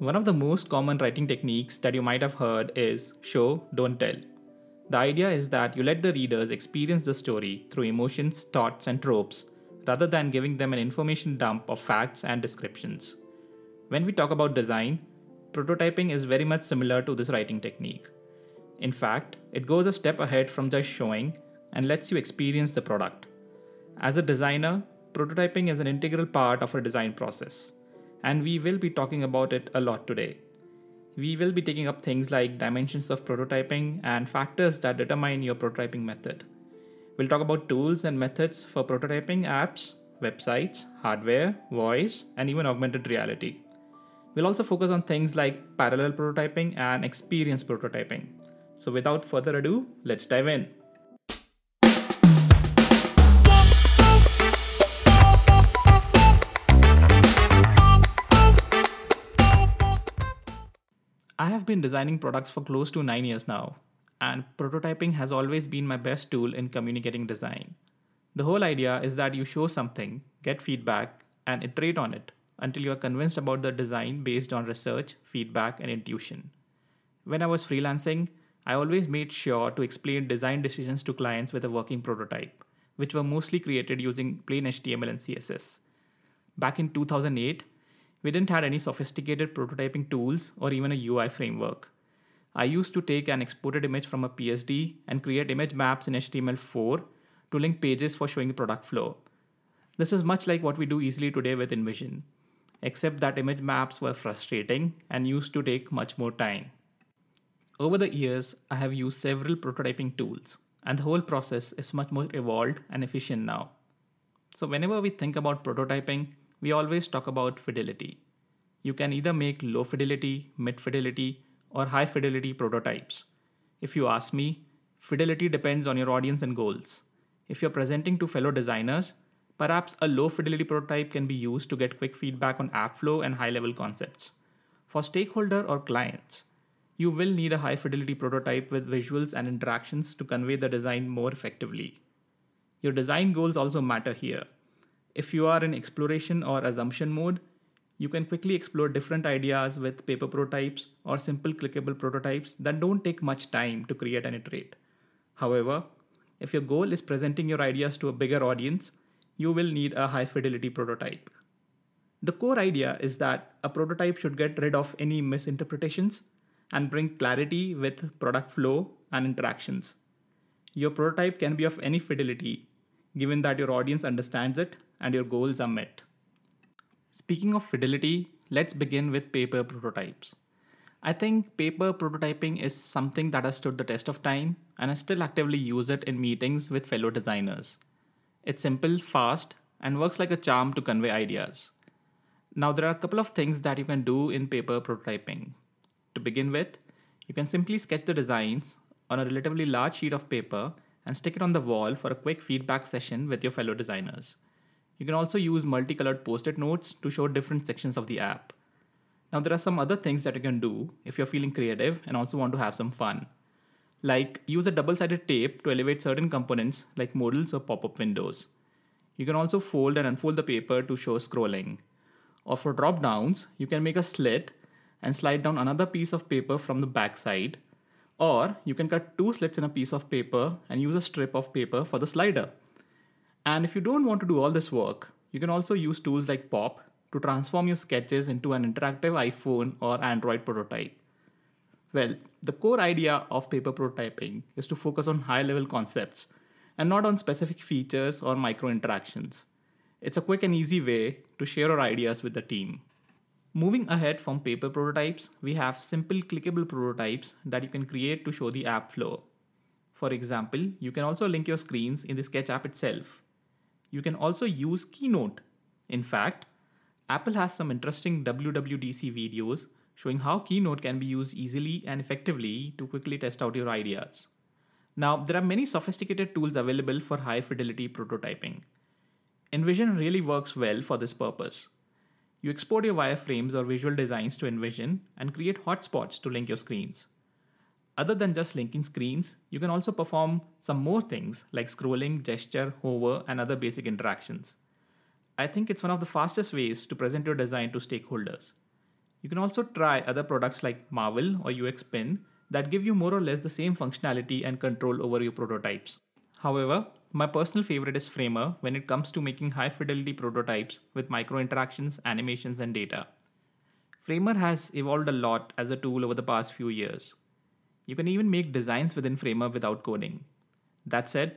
One of the most common writing techniques that you might have heard is show, don't tell. The idea is that you let the readers experience the story through emotions, thoughts, and tropes, rather than giving them an information dump of facts and descriptions. When we talk about design, prototyping is very much similar to this writing technique. In fact, it goes a step ahead from just showing and lets you experience the product. As a designer, prototyping is an integral part of our design process, and we will be talking about it a lot today. We will be taking up things like dimensions of prototyping and factors that determine your prototyping method. We'll talk about tools and methods for prototyping apps, websites, hardware, voice, and even augmented reality. We'll also focus on things like parallel prototyping and experience prototyping. So without further ado, let's dive in. I have been designing products for close to 9 years now, and prototyping has always been my best tool in communicating design. The whole idea is that you show something, get feedback, and iterate on it until you are convinced about the design based on research, feedback, and intuition. When I was freelancing, I always made sure to explain design decisions to clients with a working prototype, which were mostly created using plain HTML and CSS. Back in 2008, we didn't have any sophisticated prototyping tools or even a UI framework. I used to take an exported image from a PSD and create image maps in HTML4 to link pages for showing the product flow. This is much like what we do easily today with InVision, except that image maps were frustrating and used to take much more time. Over the years, I have used several prototyping tools, and the whole process is much more evolved and efficient now. So whenever we think about prototyping, we always talk about fidelity. You can either make low fidelity, mid fidelity, or high fidelity prototypes. If you ask me, fidelity depends on your audience and goals. If you're presenting to fellow designers, perhaps a low fidelity prototype can be used to get quick feedback on app flow and high level concepts. For stakeholder or clients, you will need a high fidelity prototype with visuals and interactions to convey the design more effectively. Your design goals also matter here. If you are in exploration or assumption mode, you can quickly explore different ideas with paper prototypes or simple clickable prototypes that don't take much time to create and iterate. However, if your goal is presenting your ideas to a bigger audience, you will need a high fidelity prototype. The core idea is that a prototype should get rid of any misinterpretations and bring clarity with product flow and interactions. Your prototype can be of any fidelity, given that your audience understands it and your goals are met. Speaking of fidelity, let's begin with paper prototypes. I think paper prototyping is something that has stood the test of time, and I still actively use it in meetings with fellow designers. It's simple, fast, and works like a charm to convey ideas. Now, there are a couple of things that you can do in paper prototyping. To begin with, you can simply sketch the designs on a relatively large sheet of paper and stick it on the wall for a quick feedback session with your fellow designers. You can also use multicolored post-it notes to show different sections of the app. Now, there are some other things that you can do if you're feeling creative and also want to have some fun. Like use a double-sided tape to elevate certain components like modals or pop-up windows. You can also fold and unfold the paper to show scrolling. Or for drop-downs, you can make a slit and slide down another piece of paper from the backside. Or you can cut two slits in a piece of paper and use a strip of paper for the slider. And if you don't want to do all this work, you can also use tools like Pop to transform your sketches into an interactive iPhone or Android prototype. Well, the core idea of paper prototyping is to focus on high-level concepts and not on specific features or micro-interactions. It's a quick and easy way to share our ideas with the team. Moving ahead from paper prototypes, we have simple clickable prototypes that you can create to show the app flow. For example, you can also link your screens in the Sketch app itself. You can also use Keynote. In fact, Apple has some interesting WWDC videos showing how Keynote can be used easily and effectively to quickly test out your ideas. Now, there are many sophisticated tools available for high fidelity prototyping. InVision really works well for this purpose. You export your wireframes or visual designs to InVision and create hotspots to link your screens. Other than just linking screens, you can also perform some more things like scrolling, gesture, hover, and other basic interactions. I think it's one of the fastest ways to present your design to stakeholders. You can also try other products like Marvel or UXPin that give you more or less the same functionality and control over your prototypes. However, my personal favorite is Framer when it comes to making high fidelity prototypes with micro interactions, animations, and data. Framer has evolved a lot as a tool over the past few years. You can even make designs within Framer without coding. That said,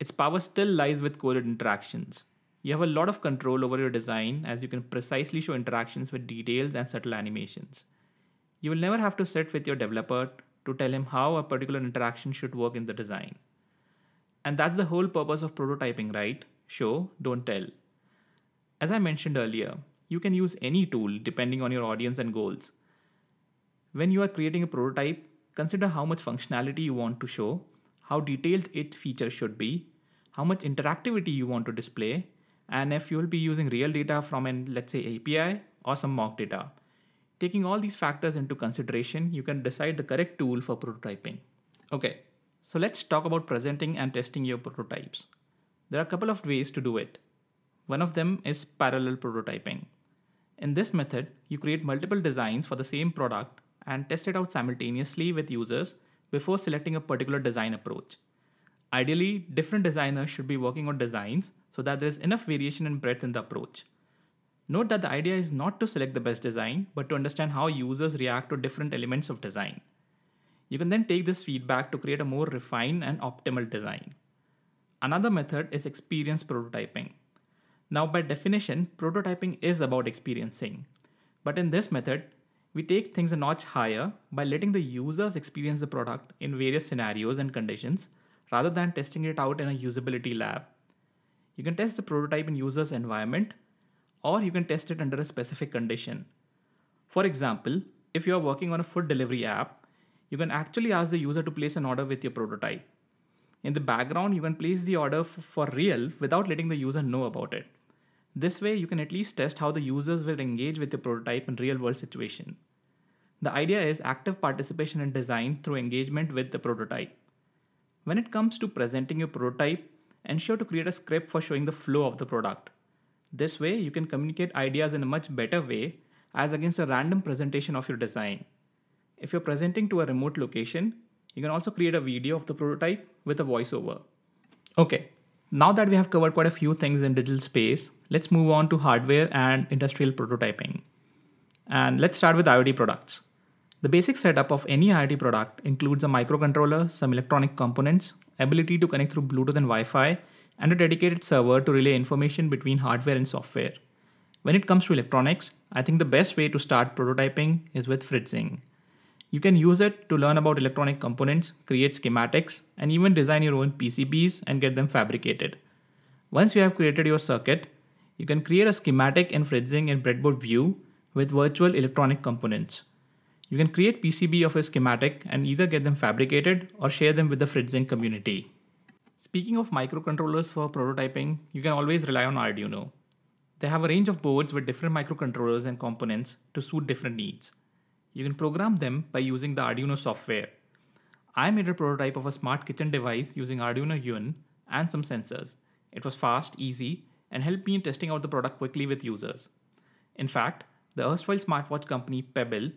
its power still lies with coded interactions. You have a lot of control over your design as you can precisely show interactions with details and subtle animations. You will never have to sit with your developer to tell him how a particular interaction should work in the design. And that's the whole purpose of prototyping, right? Show, don't tell. As I mentioned earlier, you can use any tool depending on your audience and goals. When you are creating a prototype, consider how much functionality you want to show, how detailed its features should be, how much interactivity you want to display, and if you will be using real data from an, let's say, API or some mock data. Taking all these factors into consideration, you can decide the correct tool for prototyping. Okay, so let's talk about presenting and testing your prototypes. There are a couple of ways to do it. One of them is parallel prototyping. In this method, you create multiple designs for the same product and test it out simultaneously with users before selecting a particular design approach. Ideally, different designers should be working on designs so that there is enough variation and breadth in the approach. Note that the idea is not to select the best design, but to understand how users react to different elements of design. You can then take this feedback to create a more refined and optimal design. Another method is experience prototyping. Now, by definition, prototyping is about experiencing. But in this method, we take things a notch higher by letting the users experience the product in various scenarios and conditions, rather than testing it out in a usability lab. You can test the prototype in user's environment, or you can test it under a specific condition. For example, if you are working on a food delivery app, you can actually ask the user to place an order with your prototype. In the background, you can place the order for real without letting the user know about it. This way, you can at least test how the users will engage with your prototype in real-world situation. The idea is active participation in design through engagement with the prototype. When it comes to presenting your prototype, ensure to create a script for showing the flow of the product. This way, you can communicate ideas in a much better way as against a random presentation of your design. If you're presenting to a remote location, you can also create a video of the prototype with a voiceover. Okay, now that we have covered quite a few things in digital space, let's move on to hardware and industrial prototyping. And let's start with IoT products. The basic setup of any IoT product includes a microcontroller, some electronic components, ability to connect through Bluetooth and Wi-Fi, and a dedicated server to relay information between hardware and software. When it comes to electronics, I think the best way to start prototyping is with Fritzing. You can use it to learn about electronic components, create schematics, and even design your own PCBs and get them fabricated. Once you have created your circuit, you can create a schematic in Fritzing in breadboard view with virtual electronic components. You can create PCB of a schematic and either get them fabricated or share them with the Fritzing community. Speaking of microcontrollers for prototyping, you can always rely on Arduino. They have a range of boards with different microcontrollers and components to suit different needs. You can program them by using the Arduino software. I made a prototype of a smart kitchen device using Arduino UNO and some sensors. It was fast, easy, and helped me in testing out the product quickly with users. In fact, the erstwhile smartwatch company Pebble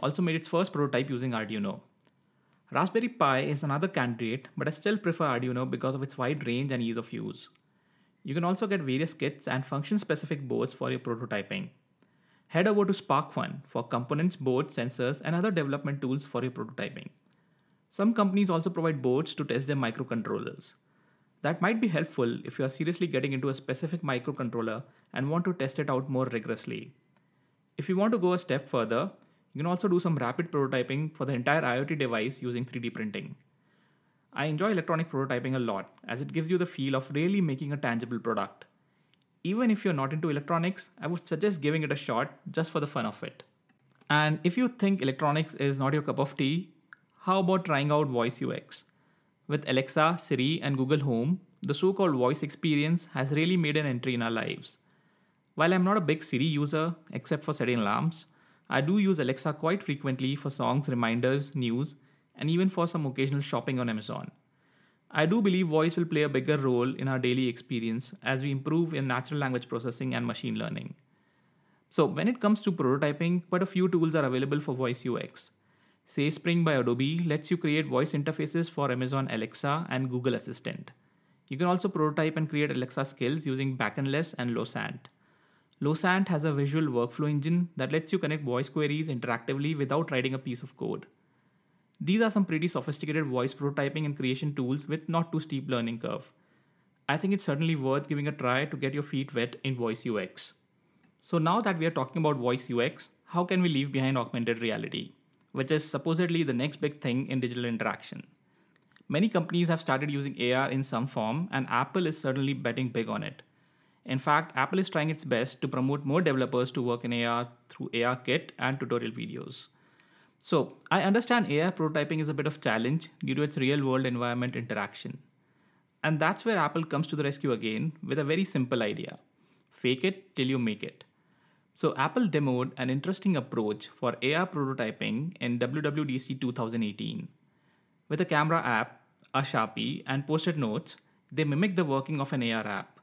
also made its first prototype using Arduino. Raspberry Pi is another candidate, but I still prefer Arduino because of its wide range and ease of use. You can also get various kits and function-specific boards for your prototyping. Head over to SparkFun for components, boards, sensors, and other development tools for your prototyping. Some companies also provide boards to test their microcontrollers. That might be helpful if you are seriously getting into a specific microcontroller and want to test it out more rigorously. If you want to go a step further, you can also do some rapid prototyping for the entire IoT device using 3D printing. I enjoy electronic prototyping a lot as it gives you the feel of really making a tangible product. Even if you're not into electronics, I would suggest giving it a shot just for the fun of it. And if you think electronics is not your cup of tea, how about trying out voice UX? With Alexa, Siri, and Google Home, the so-called voice experience has really made an entry in our lives. While I'm not a big Siri user, except for setting alarms, I do use Alexa quite frequently for songs, reminders, news, and even for some occasional shopping on Amazon. I do believe voice will play a bigger role in our daily experience as we improve in natural language processing and machine learning. So when it comes to prototyping, quite a few tools are available for voice UX. Sayspring by Adobe lets you create voice interfaces for Amazon Alexa and Google Assistant. You can also prototype and create Alexa skills using Backendless and Losant. Losant has a visual workflow engine that lets you connect voice queries interactively without writing a piece of code. These are some pretty sophisticated voice prototyping and creation tools with not too steep learning curve. I think it's certainly worth giving a try to get your feet wet in voice UX. So now that we are talking about voice UX, how can we leave behind augmented reality, which is supposedly the next big thing in digital interaction? Many companies have started using AR in some form, and Apple is certainly betting big on it. In fact, Apple is trying its best to promote more developers to work in AR through ARKit and tutorial videos. So I understand AR prototyping is a bit of a challenge due to its real-world environment interaction. And that's where Apple comes to the rescue again with a very simple idea. Fake it till you make it. So Apple demoed an interesting approach for AR prototyping in WWDC 2018. With a camera app, a Sharpie, and post-it notes, they mimic the working of an AR app.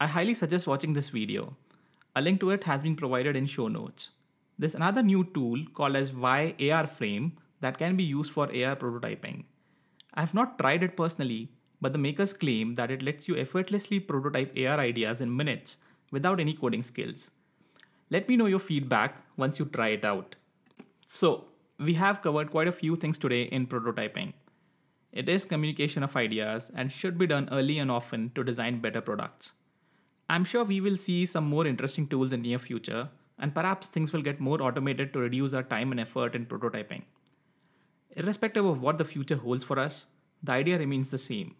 I highly suggest watching this video. A link to it has been provided in show notes. There's another new tool called as YARFrame that can be used for AR prototyping. I have not tried it personally, but the makers claim that it lets you effortlessly prototype AR ideas in minutes without any coding skills. Let me know your feedback once you try it out. So, we have covered quite a few things today in prototyping. It is communication of ideas and should be done early and often to design better products. I'm sure we will see some more interesting tools in the near future, and perhaps things will get more automated to reduce our time and effort in prototyping. Irrespective of what the future holds for us, the idea remains the same.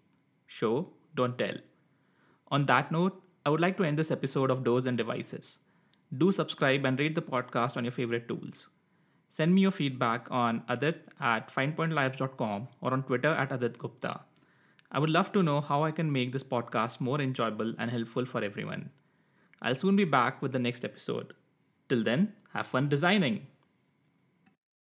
Show, don't tell. On that note, I would like to end this episode of Doors and Devices. Do subscribe and rate the podcast on your favorite tools. Send me your feedback on adith@finepointlabs.com or on Twitter @adithgupta. I would love to know how I can make this podcast more enjoyable and helpful for everyone. I'll soon be back with the next episode. Till then, have fun designing.